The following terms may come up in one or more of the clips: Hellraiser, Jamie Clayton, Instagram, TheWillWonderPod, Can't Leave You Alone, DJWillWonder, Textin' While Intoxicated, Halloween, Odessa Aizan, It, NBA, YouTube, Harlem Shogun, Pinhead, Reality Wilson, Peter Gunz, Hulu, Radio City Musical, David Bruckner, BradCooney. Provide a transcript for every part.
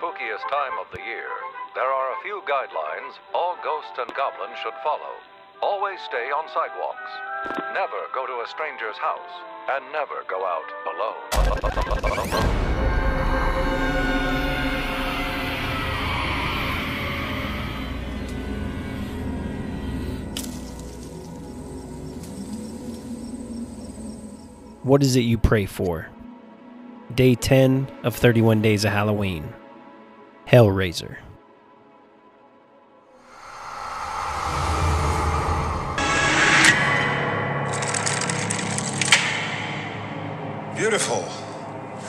spookiest time of the year, there are a few guidelines all ghosts and goblins should follow. Always stay on sidewalks. Never go to a stranger's house, and never go out alone. What is it you pray for? Day 10 of 31 Days of Halloween. Hellraiser. Beautiful,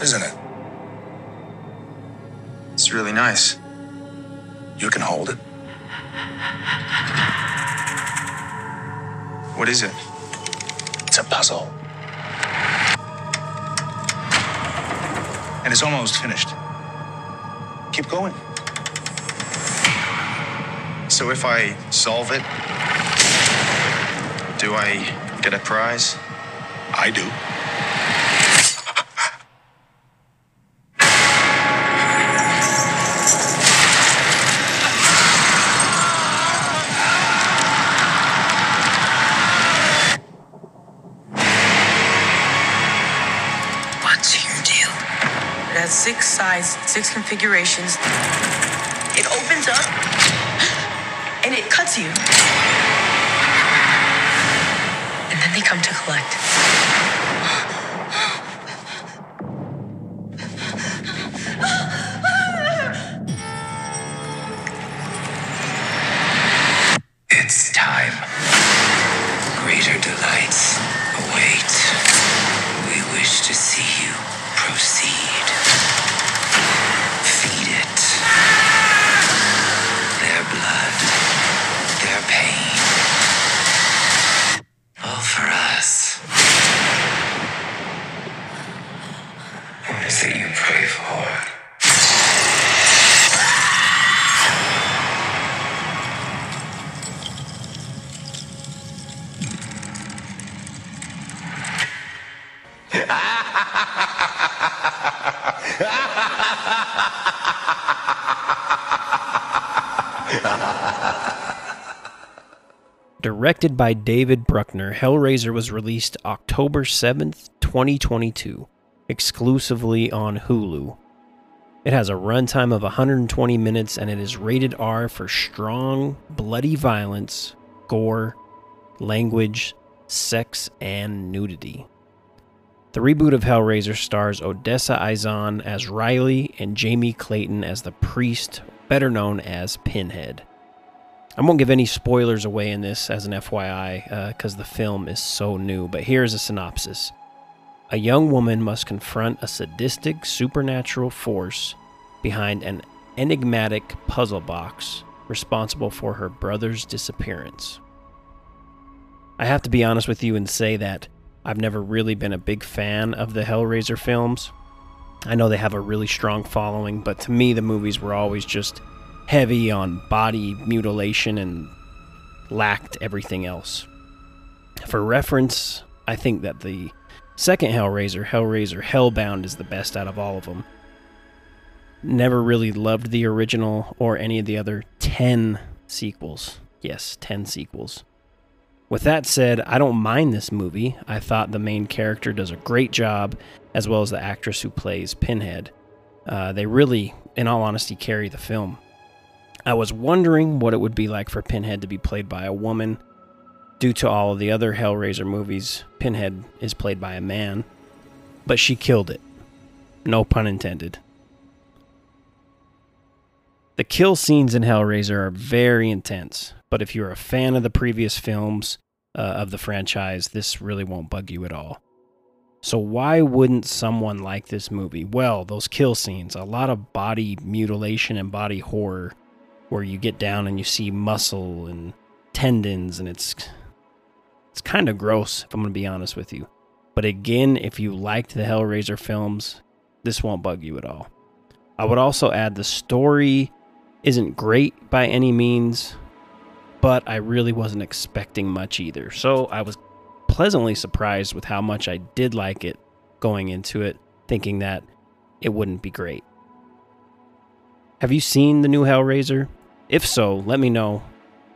isn't it? It's really nice. You can hold it. What is it? It's a puzzle. And it's almost finished. Keep going. So if I solve it, do I get a prize? I do. Six sides, six configurations. It opens up and it cuts you. And then they come to collect. It's time. Greater delights await. We wish to see you proceed. Directed by David Bruckner, Hellraiser was released October 7th, 2022, exclusively on Hulu. It has a runtime of 120 minutes and it is rated R for strong, bloody violence, gore, language, sex, and nudity. The reboot of Hellraiser stars Odessa Aizan as Riley and Jamie Clayton as the priest, better known as Pinhead. I won't give any spoilers away in this as an FYI, because the film is so new, but here's a synopsis. A young woman must confront a sadistic supernatural force behind an enigmatic puzzle box responsible for her brother's disappearance. I have to be honest with you and say that I've never really been a big fan of the Hellraiser films. I know they have a really strong following, but to me the movies were always just heavy on body mutilation and lacked everything else. For reference, I think that the second Hellraiser, Hellraiser Hellbound, is the best out of all of them. Never really loved the original or any of the other 10 sequels. Yes, 10 sequels. With that said, I don't mind this movie. I thought the main character does a great job, as well as the actress who plays Pinhead. They really, in all honesty, carry the film. I was wondering what it would be like for Pinhead to be played by a woman. Due to all of the other Hellraiser movies, Pinhead is played by a man. But she killed it. No pun intended. The kill scenes in Hellraiser are very intense, but if you're a fan of the previous films of the franchise, this really won't bug you at all. So why wouldn't someone like this movie? Well, those kill scenes, a lot of body mutilation and body horror, where you get down and you see muscle and tendons, and it's kind of gross, if I'm going to be honest with you. But again, if you liked the Hellraiser films, this won't bug you at all. I would also add the story isn't great by any means, but I really wasn't expecting much either. So I was pleasantly surprised with how much I did like it going into it, thinking that it wouldn't be great. Have you seen the new Hellraiser? If so, let me know.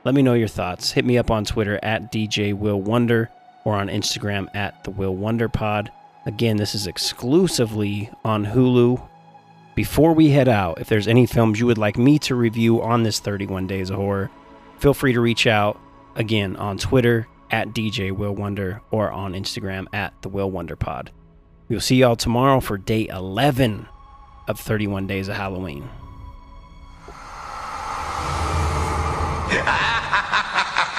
Let me know your thoughts. Hit me up on Twitter at DJWillWonder or on Instagram at TheWillWonderPod. Again, this is exclusively on Hulu. Before we head out, if there's any films you would like me to review on this 31 Days of Horror, feel free to reach out, again, on Twitter at DJWillWonder or on Instagram at TheWillWonderPod. We'll see y'all tomorrow for day 11 of 31 Days of Halloween. Ha ha ha ha ha!